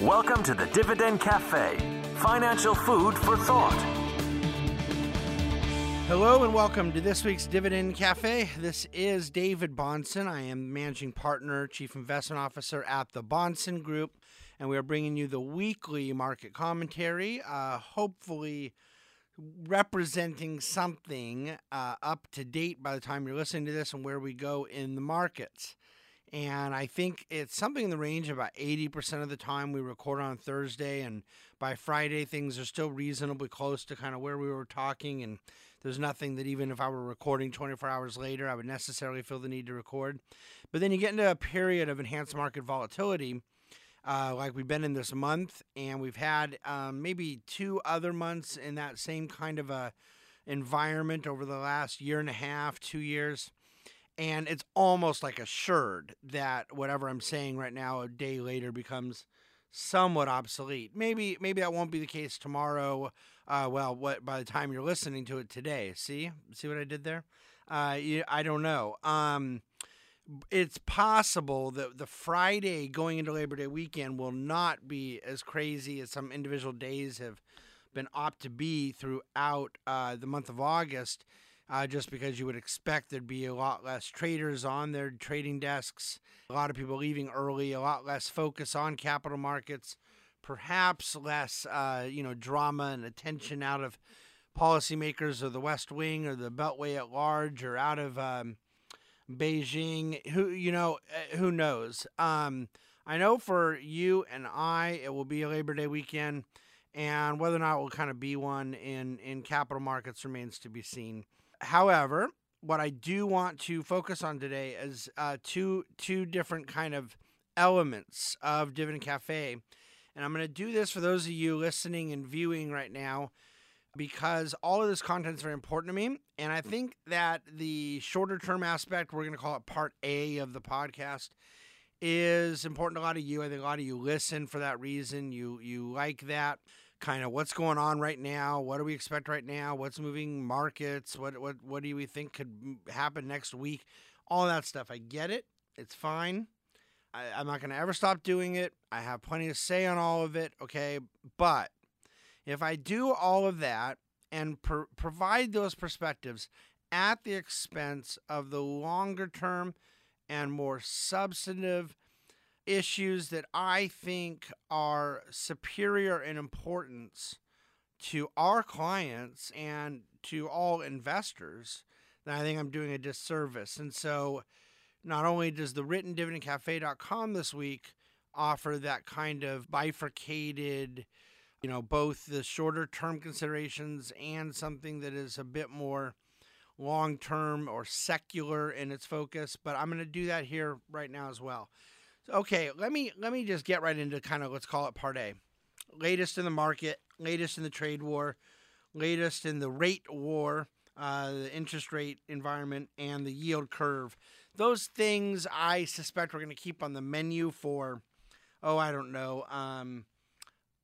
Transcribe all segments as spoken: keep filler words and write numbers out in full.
Welcome to the Dividend Cafe, financial food for thought. Hello and welcome to this week's Dividend Cafe. This is David Bahnsen. I am Managing Partner, Chief Investment Officer at the Bahnsen Group, and we are bringing you the weekly market commentary, uh, hopefully representing something uh, up to date by the time you're listening to this and where we go in the markets. And I think it's something in the range of about eighty percent of the time we record on Thursday, and by Friday things are still reasonably close to kind of where we were talking, and there's nothing that even if I were recording twenty-four hours later I would necessarily feel the need to record. But then you get into a period of enhanced market volatility uh, like we've been in this month, and we've had um, maybe two other months in that same kind of a environment over the last year and a half, two years. And it's almost like assured that whatever I'm saying right now a day later becomes somewhat obsolete. Maybe maybe that won't be the case tomorrow. Uh, well, what by the time you're listening to it today. See? See what I did there? Uh, you, I don't know. Um, it's possible that the Friday going into Labor Day weekend will not be as crazy as some individual days have been apt to be throughout uh, the month of August. Uh, just because you would expect there'd be a lot less traders on their trading desks, a lot of people leaving early, a lot less focus on capital markets, perhaps less, uh, you know, drama and attention out of policymakers or the West Wing or the Beltway at large or out of um, Beijing. Who you know, who knows? Um, I know for you and I, it will be a Labor Day weekend, and whether or not it will kind of be one in in capital markets remains to be seen. However, what I do want to focus on today is uh, two two different kind of elements of Dividend Cafe. And I'm going to do this for those of you listening and viewing right now, because all of this content is very important to me. And I think that the shorter term aspect, we're going to call it part A of the podcast, is important to a lot of you. I think a lot of you listen for that reason. You, you like that. Kind of what's going on right now, what do we expect right now, what's moving markets, what what what do we think could happen next week, all that stuff. I get it. It's fine. I, I'm not going to ever stop doing it. I have plenty to say on all of it, okay? But if I do all of that and pro- provide those perspectives at the expense of the longer term and more substantive issues that I think are superior in importance to our clients and to all investors, then I think I'm doing a disservice. And so not only does the written Dividend Cafe dot com this week offer that kind of bifurcated, you know, both the shorter term considerations and something that is a bit more long term or secular in its focus, but I'm going to do that here right now as well. Okay, let me let me just get right into kind of, let's call it part A. Latest in the market, latest in the trade war, latest in the rate war, uh, the interest rate environment, and the yield curve. Those things I suspect we're going to keep on the menu for, oh, I don't know, um,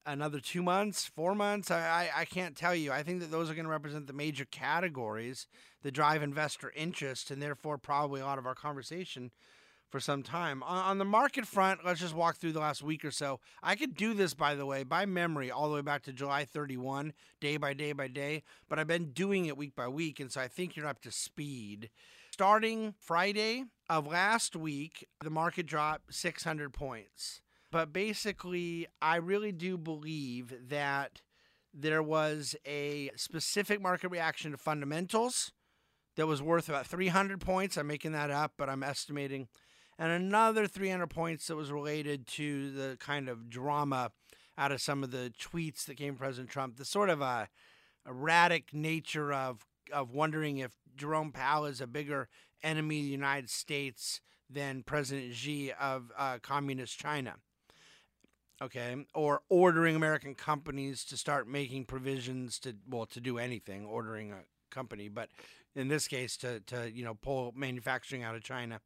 another two months, four months. I, I, I can't tell you. I think that those are going to represent the major categories that drive investor interest and therefore probably a lot of our conversation for some time. On the market front, let's just walk through the last week or so. I could do this, by the way, by memory, all the way back to July thirty-first, day by day by day, but I've been doing it week by week, and so I think you're up to speed. Starting Friday of last week, the market dropped six hundred points. But basically, I really do believe that there was a specific market reaction to fundamentals that was worth about three hundred points. I'm making that up, but I'm estimating. And another three hundred points that was related to the kind of drama out of some of the tweets that came from President Trump, the sort of uh, erratic nature of of wondering if Jerome Powell is a bigger enemy of the United States than President Xi of uh, communist China, okay, or ordering American companies to start making provisions to, well, to do anything, ordering a company, but in this case to, to you know, pull manufacturing out of China.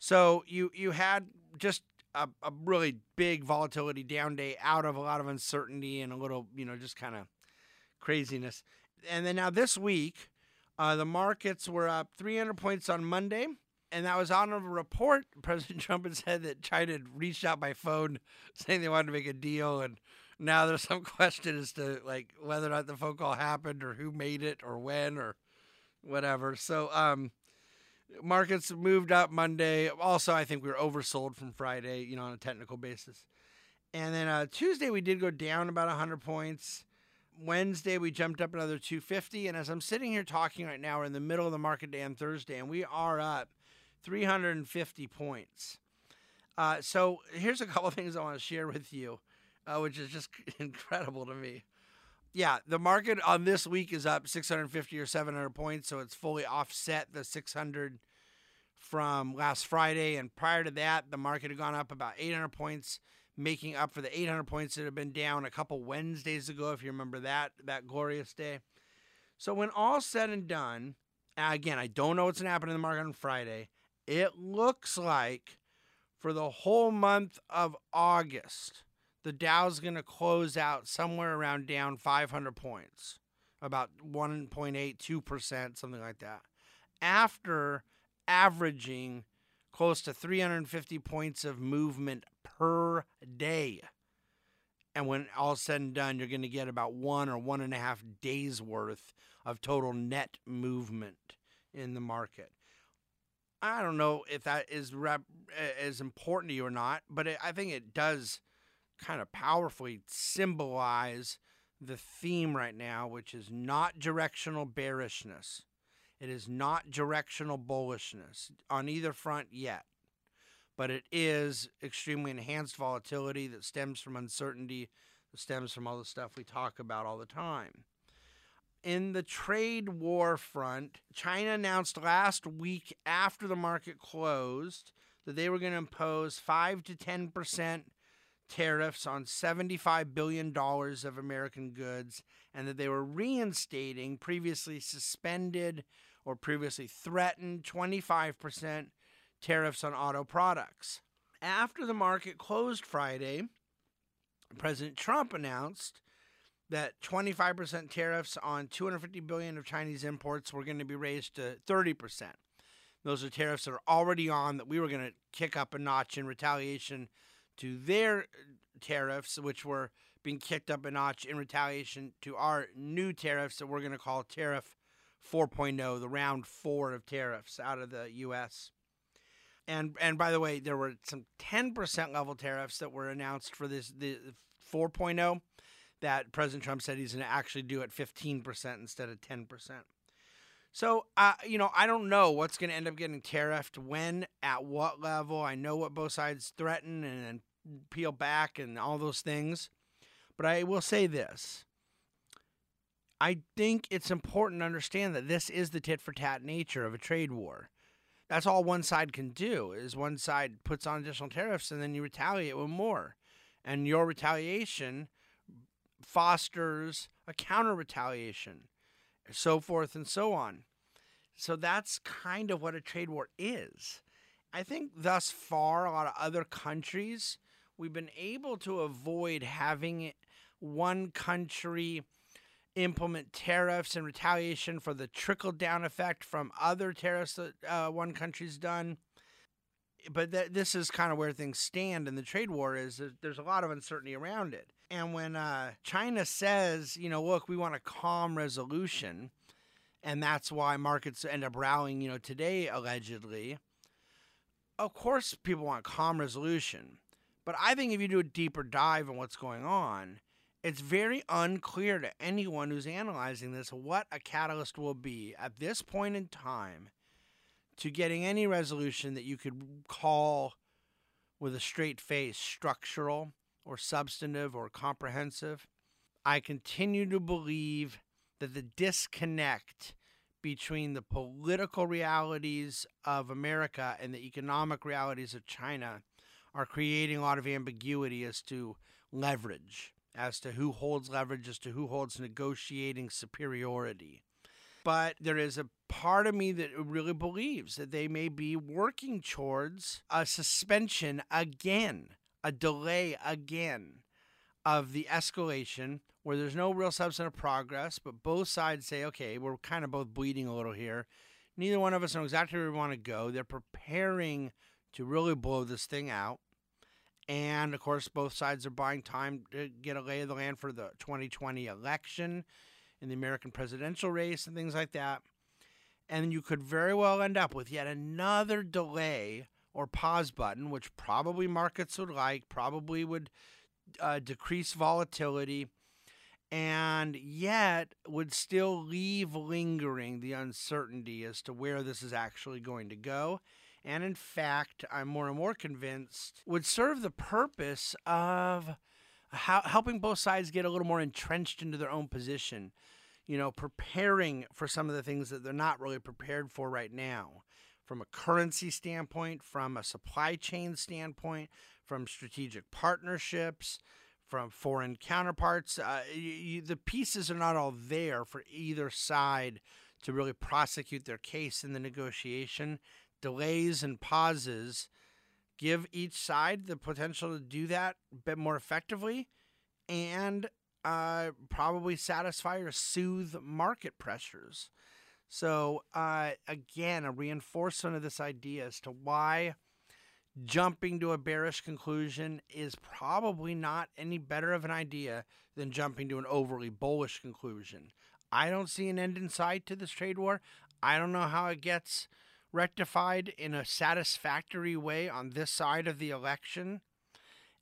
So you you had just a, a really big volatility down day out of a lot of uncertainty and a little, you know, just kind of craziness. And then now this week, uh, the markets were up three hundred points on Monday, And I was on a report. President Trump had said that China had reached out by phone saying they wanted to make a deal. And now there's some question as to like whether or not the phone call happened or who made it or when or whatever. So um, markets moved up Monday. Also, I think we were oversold from Friday, you know, on a technical basis. And then uh, Tuesday we did go down about one hundred points. Wednesday, we jumped up another two fifty. And as I'm sitting here talking right now, we're in the middle of the market day on Thursday, and we are up three hundred fifty points. Uh, so here's a couple of things I want to share with you, uh, which is just incredible to me. Yeah, the market on this week is up six hundred fifty or seven hundred points, so it's fully offset the six hundred from last Friday. And prior to that, the market had gone up about eight hundred points, making up for the eight hundred points that had been down a couple Wednesdays ago, if you remember that, that glorious day. So when all said and done, again, I don't know what's going to happen in the market on Friday. It looks like for the whole month of August, the Dow's going to close out somewhere around down five hundred points, about one point eight two percent, something like that, after averaging close to three hundred fifty points of movement per day. And when all's said and done, you're going to get about one or one and a half days worth of total net movement in the market. I don't know if that is rep- is important to you or not, but it, I think it does kind of powerfully symbolize the theme right now, which is not directional bearishness. It is not directional bullishness on either front yet, but it is extremely enhanced volatility that stems from uncertainty, that stems from all the stuff we talk about all the time. In the trade war front, China announced last week after the market closed that they were going to impose five to ten percent tariffs on seventy-five billion dollars of American goods, and that they were reinstating previously suspended or previously threatened twenty-five percent tariffs on auto products. After the market closed Friday, President Trump announced that twenty-five percent tariffs on two hundred fifty billion dollars of Chinese imports were going to be raised to thirty percent. Those are tariffs that are already on that we were going to kick up a notch in retaliation to their tariffs, which were being kicked up a notch in retaliation to our new tariffs that we're going to call Tariff four point oh, the round four of tariffs out of the U S. And and by the way, there were some ten percent level tariffs that were announced for this the four point oh that President Trump said he's going to actually do at fifteen percent instead of ten percent. So, uh, you know, I don't know what's going to end up getting tariffed, when, at what level. I know what both sides threaten and then peel back and all those things. But I will say this. I think it's important to understand that this is the tit-for-tat nature of a trade war. That's all one side can do, is one side puts on additional tariffs and then you retaliate with more. And your retaliation fosters a counter-retaliation, so forth and so on. So that's kind of what a trade war is. I think thus far, a lot of other countries, we've been able to avoid having one country implement tariffs in retaliation for the trickle-down effect from other tariffs that uh, one country's done. But th- this is kind of where things stand in the trade war, is there's a lot of uncertainty around it. And when uh, China says, you know, look, we want a calm resolution, and that's why markets end up rallying, you know, today, allegedly, of course people want a calm resolution. But I think if you do a deeper dive on what's going on, it's very unclear to anyone who's analyzing this what a catalyst will be at this point in time to getting any resolution that you could call with a straight face structural or substantive or comprehensive. I continue to believe that the disconnect between the political realities of America and the economic realities of China are creating a lot of ambiguity as to leverage, as to who holds leverage, as to who holds negotiating superiority. But there is a part of me that really believes that they may be working towards a suspension again, a delay again of the escalation where there's no real substantive progress, but both sides say, okay, we're kind of both bleeding a little here. Neither one of us know exactly where we want to go. They're preparing to really blow this thing out. And, of course, both sides are buying time to get a lay of the land for the twenty twenty election in the American presidential race and things like that. And you could very well end up with yet another delay or pause button, which probably markets would like, probably would uh, decrease volatility, and yet would still leave lingering the uncertainty as to where this is actually going to go. And in fact, I'm more and more convinced would serve the purpose of how, helping both sides get a little more entrenched into their own position, you know, preparing for some of the things that they're not really prepared for right now, from a currency standpoint, from a supply chain standpoint, from strategic partnerships, from foreign counterparts. Uh, you, you, the pieces are not all there for either side to really prosecute their case in the negotiation. Delays and pauses give each side the potential to do that a bit more effectively and uh, probably satisfy or soothe market pressures. So, uh, again, a reinforcement of this idea as to why jumping to a bearish conclusion is probably not any better of an idea than jumping to an overly bullish conclusion. I don't see an end in sight to this trade war. I don't know how it gets rectified in a satisfactory way on this side of the election.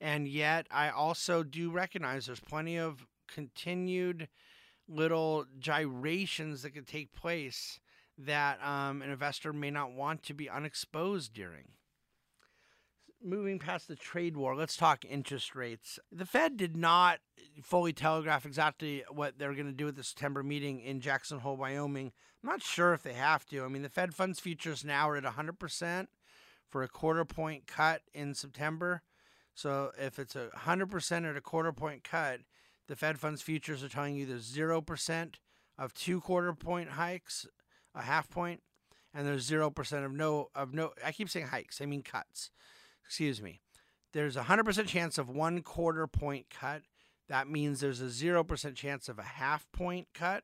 And yet I also do recognize there's plenty of continued little gyrations that could take place that um, an investor may not want to be unexposed during. Moving past the trade war, let's talk interest rates. The Fed did not fully telegraph exactly what they're going to do at the September meeting in Jackson Hole, Wyoming. I'm not sure if they have to. I mean, the Fed funds futures now are at one hundred percent for a quarter point cut in September. So if it's a one hundred percent at a quarter point cut, the Fed funds futures are telling you there's zero percent of two quarter point hikes, a half point, and there's zero percent of no, of no, I keep saying hikes, I mean cuts. Excuse me, there's a one hundred percent chance of one quarter point cut. That means there's a zero percent chance of a half point cut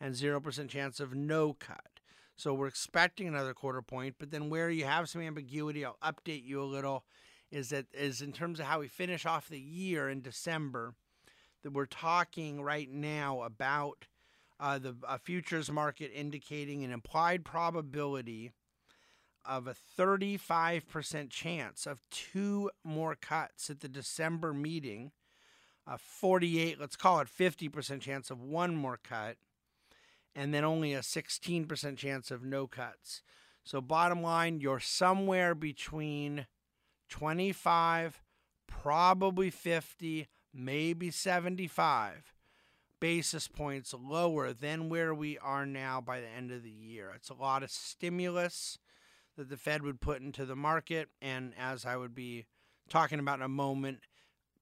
and zero percent chance of no cut. So we're expecting another quarter point, but then where you have some ambiguity, I'll update you a little, is that is in terms of how we finish off the year in December, that we're talking right now about uh, the uh, futures market indicating an implied probability of a thirty-five percent chance of two more cuts at the December meeting, a forty-eight, let's call it fifty percent chance of one more cut, and then only a sixteen percent chance of no cuts. So bottom line, you're somewhere between twenty-five, probably fifty, maybe seventy-five basis points lower than where we are now by the end of the year. It's a lot of stimulus that the Fed would put into the market, and as I would be talking about in a moment,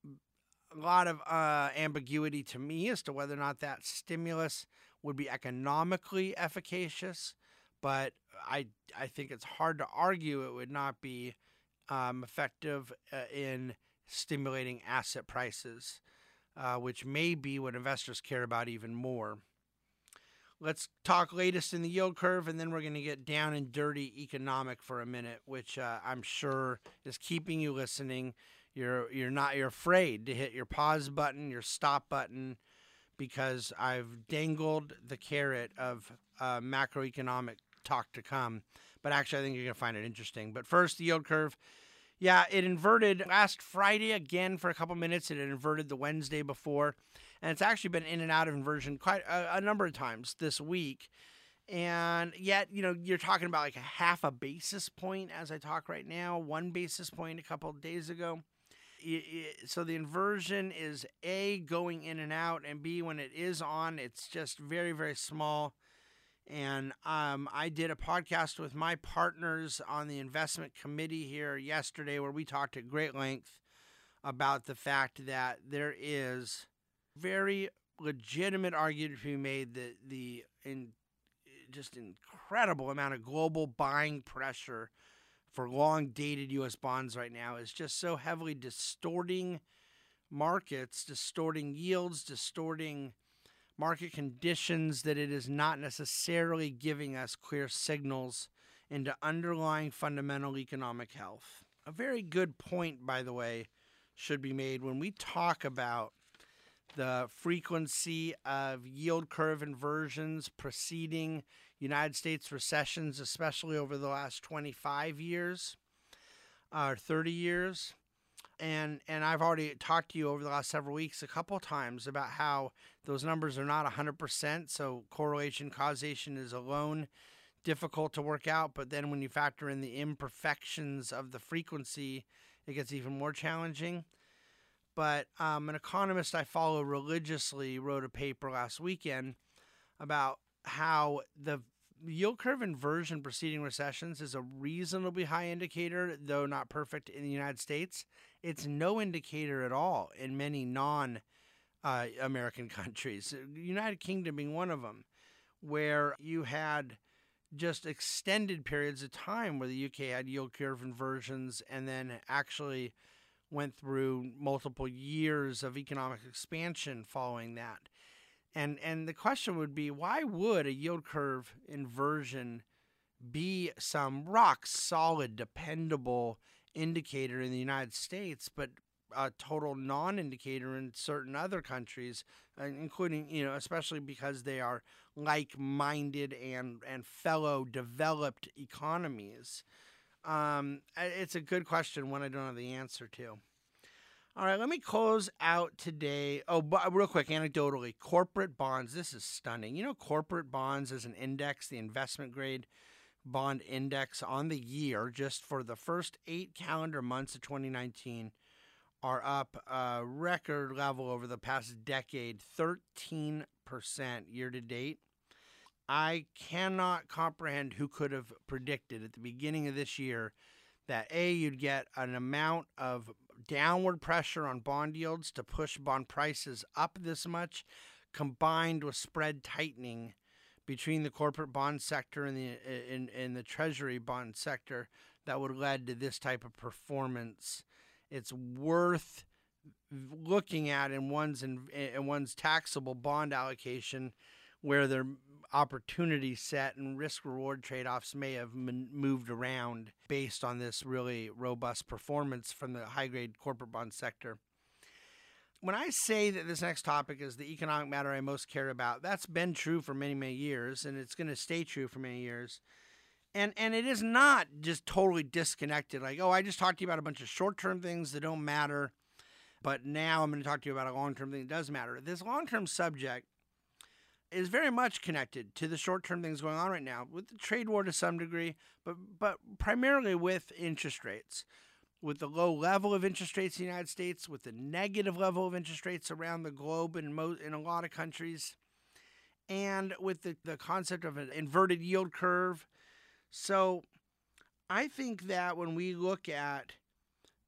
a lot of uh, ambiguity to me as to whether or not that stimulus would be economically efficacious, but I, I think it's hard to argue it would not be um, effective uh, in stimulating asset prices, uh, which may be what investors care about even more. Let's talk latest in the yield curve, and then we're going to get down and dirty economic for a minute, which uh, I'm sure is keeping you listening. You're you're not you're afraid to hit your pause button, your stop button, because I've dangled the carrot of uh, macroeconomic talk to come. But actually, I think you're going to find it interesting. But first, the yield curve. Yeah, it inverted last Friday again for a couple minutes. It had inverted the Wednesday before, and it's actually been in and out of inversion quite a, a number of times this week. And yet, you know, you're talking about like a half a basis point as I talk right now, one basis point a couple of days ago. It, it, so the inversion is A, going in and out, and B, when it is on, it's just very, very small. And um, I did a podcast with my partners on the investment committee here yesterday where we talked at great length about the fact that there is very legitimate argument to be made that the in, just incredible amount of global buying pressure for long-dated U S bonds right now is just so heavily distorting markets, distorting yields, distorting market conditions that it is not necessarily giving us clear signals into underlying fundamental economic health. A very good point, by the way, should be made when we talk about the frequency of yield curve inversions preceding United States recessions, especially over the last twenty-five years or thirty years. And and I've already talked to you over the last several weeks a couple times about how those numbers are not one hundred percent. So correlation, causation is alone difficult to work out. But then when you factor in the imperfections of the frequency, it gets even more challenging. But um, an economist I follow religiously wrote a paper last weekend about how the yield curve inversion preceding recessions is a reasonably high indicator, though not perfect, in the United States. It's no indicator at all in many non-American uh, countries, United Kingdom being one of them, where you had just extended periods of time where the U K had yield curve inversions and then actually went through multiple years of economic expansion following that. And and the question would be, why would a yield curve inversion be some rock-solid, dependable indicator in the United States, but a total non-indicator in certain other countries, including, you know, especially because they are like-minded and, and fellow developed economies? Um, it's a good question, one I don't have the answer to. All right, let me close out today. Oh, but real quick, anecdotally, corporate bonds. This is stunning. You know, corporate bonds is an index, the investment grade bond index on the year, just for the first eight calendar months of twenty nineteen, are up a record level over the past decade, thirteen percent year to date. I cannot comprehend who could have predicted at the beginning of this year that A, you'd get an amount of downward pressure on bond yields to push bond prices up this much, combined with spread tightening between the corporate bond sector and the in, in the treasury bond sector, that would have led to this type of performance. It's worth looking at in one's in, in one's taxable bond allocation, where their opportunity set and risk-reward trade-offs may have moved around based on this really robust performance from the high-grade corporate bond sector. When I say that this next topic is the economic matter I most care about, that's been true for many, many years, and it's going to stay true for many years. And and it is not just totally disconnected, like, oh, I just talked to you about a bunch of short-term things that don't matter, but now I'm going to talk to you about a long-term thing that does matter. This long-term subject is very much connected to the short-term things going on right now with the trade war to some degree, but but primarily with interest rates, with the low level of interest rates in the United States, with the negative level of interest rates around the globe in, mo in a lot of countries, and with the, the concept of an inverted yield curve. So I think that when we look at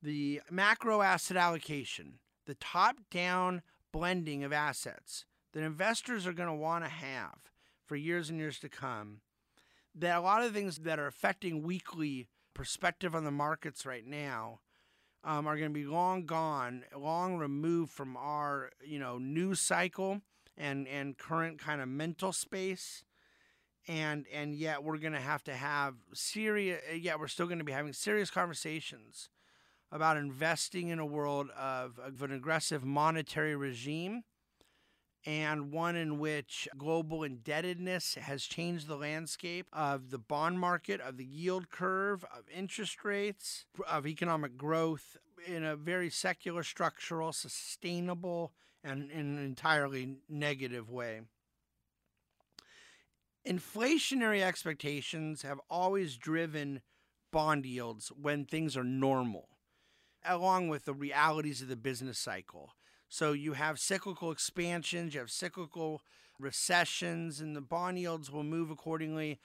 the macro asset allocation, the top-down blending of assets that investors are going to want to have for years and years to come, that a lot of things that are affecting weekly perspective on the markets right now um, are going to be long gone, long removed from our, you know, news cycle and, and current kind of mental space. And, and yet we're going to have to have serious, yet we're still going to be having serious conversations about investing in a world of, of an aggressive monetary regime, and one in which global indebtedness has changed the landscape of the bond market, of the yield curve, of interest rates, of economic growth in a very secular, structural, sustainable, and in an entirely negative way. Inflationary expectations have always driven bond yields when things are normal, along with the realities of the business cycle. So you have cyclical expansions, you have cyclical recessions, and the bond yields will move accordingly,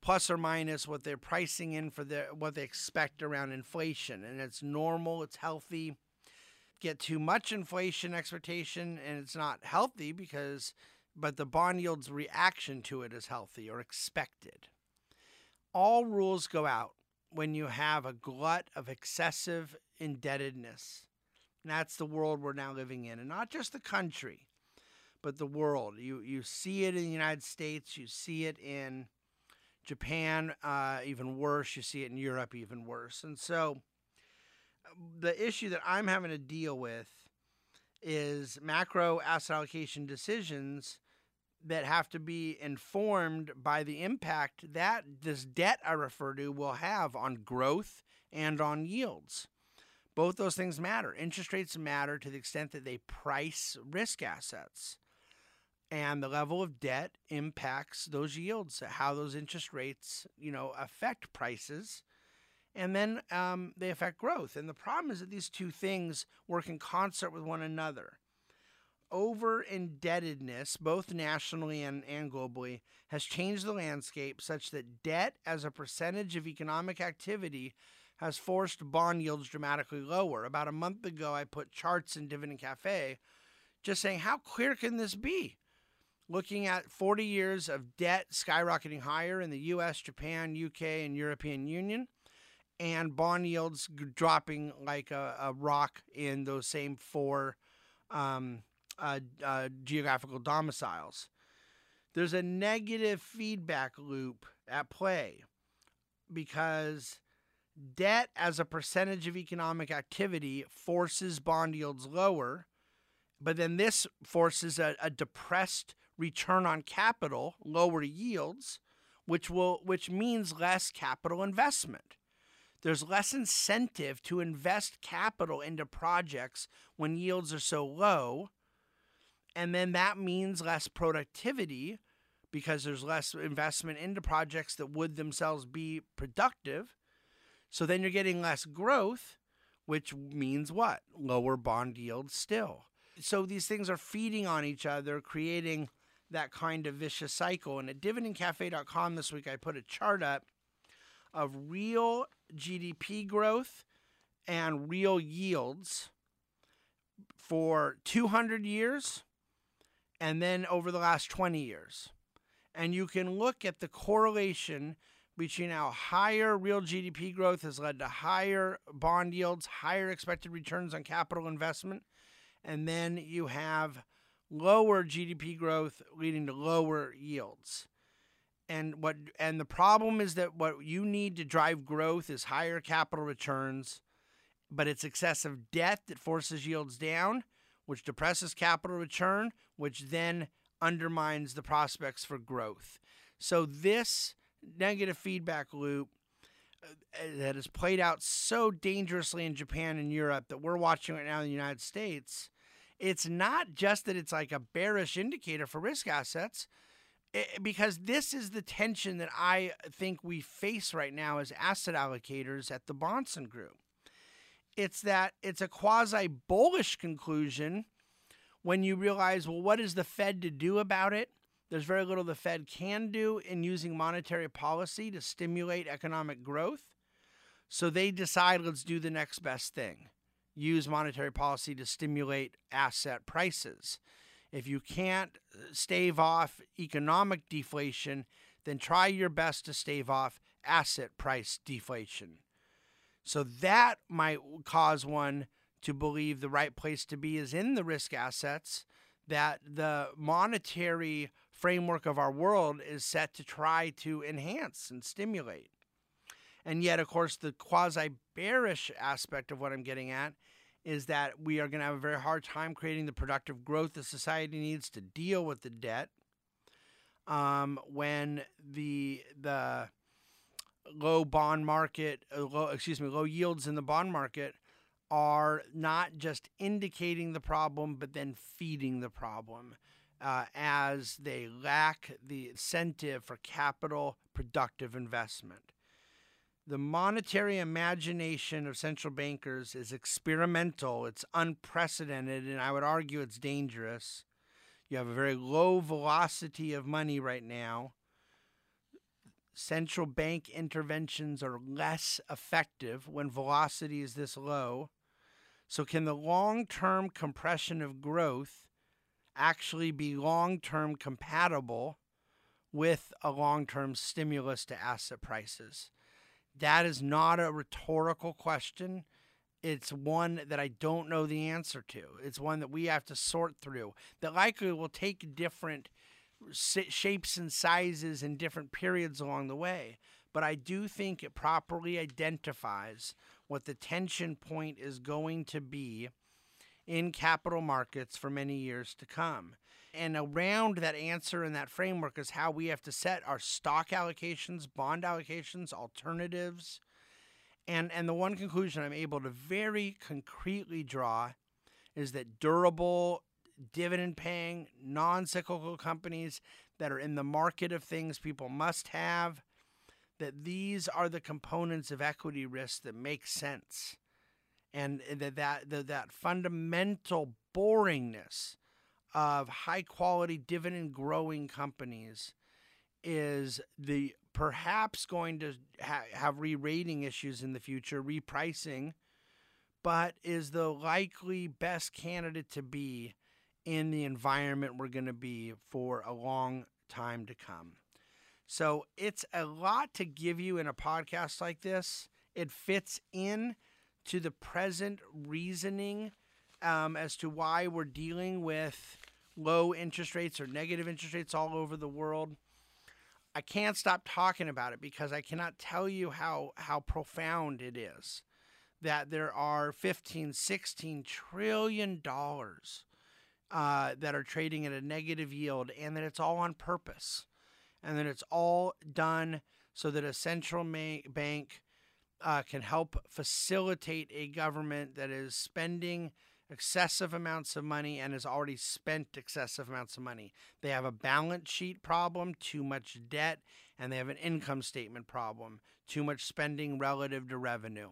plus or minus what they're pricing in for their, what they expect around inflation. And it's normal, it's healthy. Get too much inflation expectation, and it's not healthy because, but the bond yield's reaction to it is healthy or expected. All rules go out when you have a glut of excessive indebtedness. And that's the world we're now living in. And not just the country, but the world. You you see it in the United States. You see it in Japan, uh, even worse. You see it in Europe, even worse. And so the issue that I'm having to deal with is macro asset allocation decisions that have to be informed by the impact that this debt I refer to will have on growth and on yields. Both those things matter. Interest rates matter to the extent that they price risk assets. And the level of debt impacts those yields, how those interest rates, you know, affect prices. And then um, they affect growth. And the problem is that these two things work in concert with one another. Over-indebtedness, both nationally and, and globally, has changed the landscape such that debt as a percentage of economic activity has forced bond yields dramatically lower. About a month ago, I put charts in Dividend Cafe just saying, how clear can this be? Looking at forty years of debt skyrocketing higher in the U S, Japan, U K, and European Union, and bond yields dropping like a, a rock in those same four um, uh, uh, geographical domiciles. There's a negative feedback loop at play because debt as a percentage of economic activity forces bond yields lower, but then this forces a, a depressed return on capital, lower yields, which will which means less capital investment. There's less incentive to invest capital into projects when yields are so low, and then that means less productivity because there's less investment into projects that would themselves be productive. So then you're getting less growth, which means what? Lower bond yields still. So these things are feeding on each other, creating that kind of vicious cycle. And at Dividend Cafe dot com this week, I put a chart up of real G D P growth and real yields for two hundred years and then over the last twenty years. And you can look at the correlation between how higher real G D P growth has led to higher bond yields, higher expected returns on capital investment, and then you have lower G D P growth leading to lower yields. And what and the problem is that what you need to drive growth is higher capital returns, but it's excessive debt that forces yields down, which depresses capital return, which then undermines the prospects for growth. So this negative feedback loop that has played out so dangerously in Japan and Europe that we're watching right now in the United States, it's not just that it's like a bearish indicator for risk assets, it, because this is the tension that I think we face right now as asset allocators at the Bahnsen Group. It's that it's a quasi-bullish conclusion when you realize, well, what is the Fed to do about it? There's very little the Fed can do in using monetary policy to stimulate economic growth. So they decide, let's do the next best thing. Use monetary policy to stimulate asset prices. If you can't stave off economic deflation, then try your best to stave off asset price deflation. So that might cause one to believe the right place to be is in the risk assets, that the monetary framework of our world is set to try to enhance and stimulate. And yet, of course, the quasi-bearish aspect of what I'm getting at is that we are going to have a very hard time creating the productive growth that society needs to deal with the debt um, when the the low bond market, uh, low, excuse me, low yields in the bond market are not just indicating the problem, but then feeding the problem. Uh, as they lack the incentive for capital productive investment. The monetary imagination of central bankers is experimental, it's unprecedented, and I would argue it's dangerous. You have a very low velocity of money right now. Central bank interventions are less effective when velocity is this low. So can the long-term compression of growth actually be long-term compatible with a long-term stimulus to asset prices? That is not a rhetorical question. It's one that I don't know the answer to. It's one that we have to sort through that likely will take different shapes and sizes and different periods along the way. But I do think it properly identifies what the tension point is going to be in capital markets for many years to come. And around that answer and that framework is how we have to set our stock allocations, bond allocations, alternatives. And, and the one conclusion I'm able to very concretely draw is that durable, dividend-paying, non-cyclical companies that are in the market of things people must have, that these are the components of equity risk that make sense. And that, that, that, that fundamental boringness of high-quality, dividend-growing companies is the perhaps going to ha have re-rating issues in the future, repricing, but is the likely best candidate to be in the environment we're going to be for a long time to come. So it's a lot to give you in a podcast like this. It fits in to the present reasoning um, as to why we're dealing with low interest rates or negative interest rates all over the world. I can't stop talking about it because I cannot tell you how, how profound it is that there are fifteen, sixteen trillion dollars uh, that are trading at a negative yield, and that it's all on purpose, and that it's all done so that a central bank uh, can help facilitate a government that is spending excessive amounts of money and has already spent excessive amounts of money. They have a balance sheet problem, too much debt, and they have an income statement problem, too much spending relative to revenue.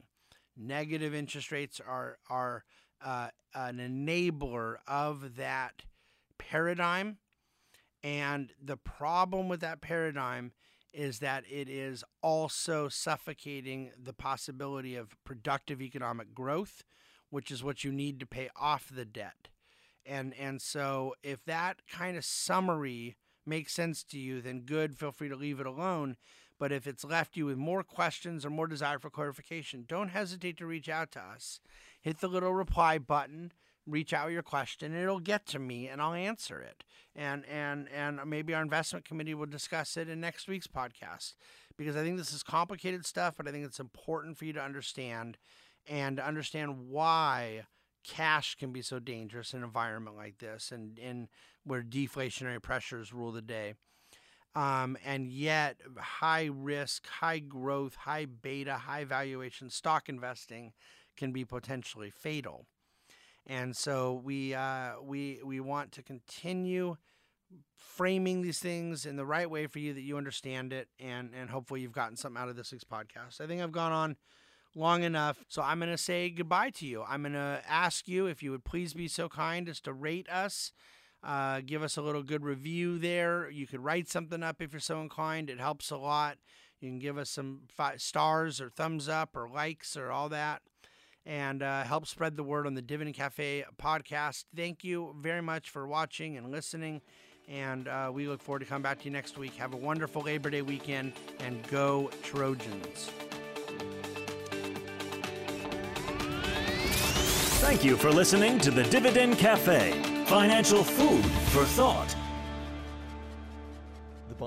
Negative interest rates are, are uh, an enabler of that paradigm, and the problem with that paradigm is that it is also suffocating the possibility of productive economic growth, which is what you need to pay off the debt. And and so if that kind of summary makes sense to you, then good, feel free to leave it alone. But if it's left you with more questions or more desire for clarification, don't hesitate to reach out to us. Hit the little reply button, reach out your question, and it'll get to me and I'll answer it. And, and, and maybe our investment committee will discuss it in next week's podcast, because I think this is complicated stuff, but I think it's important for you to understand and to understand why cash can be so dangerous in an environment like this and, and where deflationary pressures rule the day. Um, and yet high risk, high growth, high beta, high valuation stock investing can be potentially fatal. And so we, uh, we, we want to continue framing these things in the right way for you that you understand it, and, and hopefully you've gotten something out of this week's podcast. I think I've gone on long enough, so I'm going to say goodbye to you. I'm going to ask you if you would please be so kind as to rate us, uh, give us a little good review there. You could write something up if you're so inclined. It helps a lot. You can give us some five stars or thumbs up or likes or all that, and uh, help spread the word on the Dividend Cafe podcast. Thank you very much for watching and listening, and uh, we look forward to coming back to you next week. Have a wonderful Labor Day weekend, and go Trojans. Thank you for listening to the Dividend Cafe, financial food for thought. The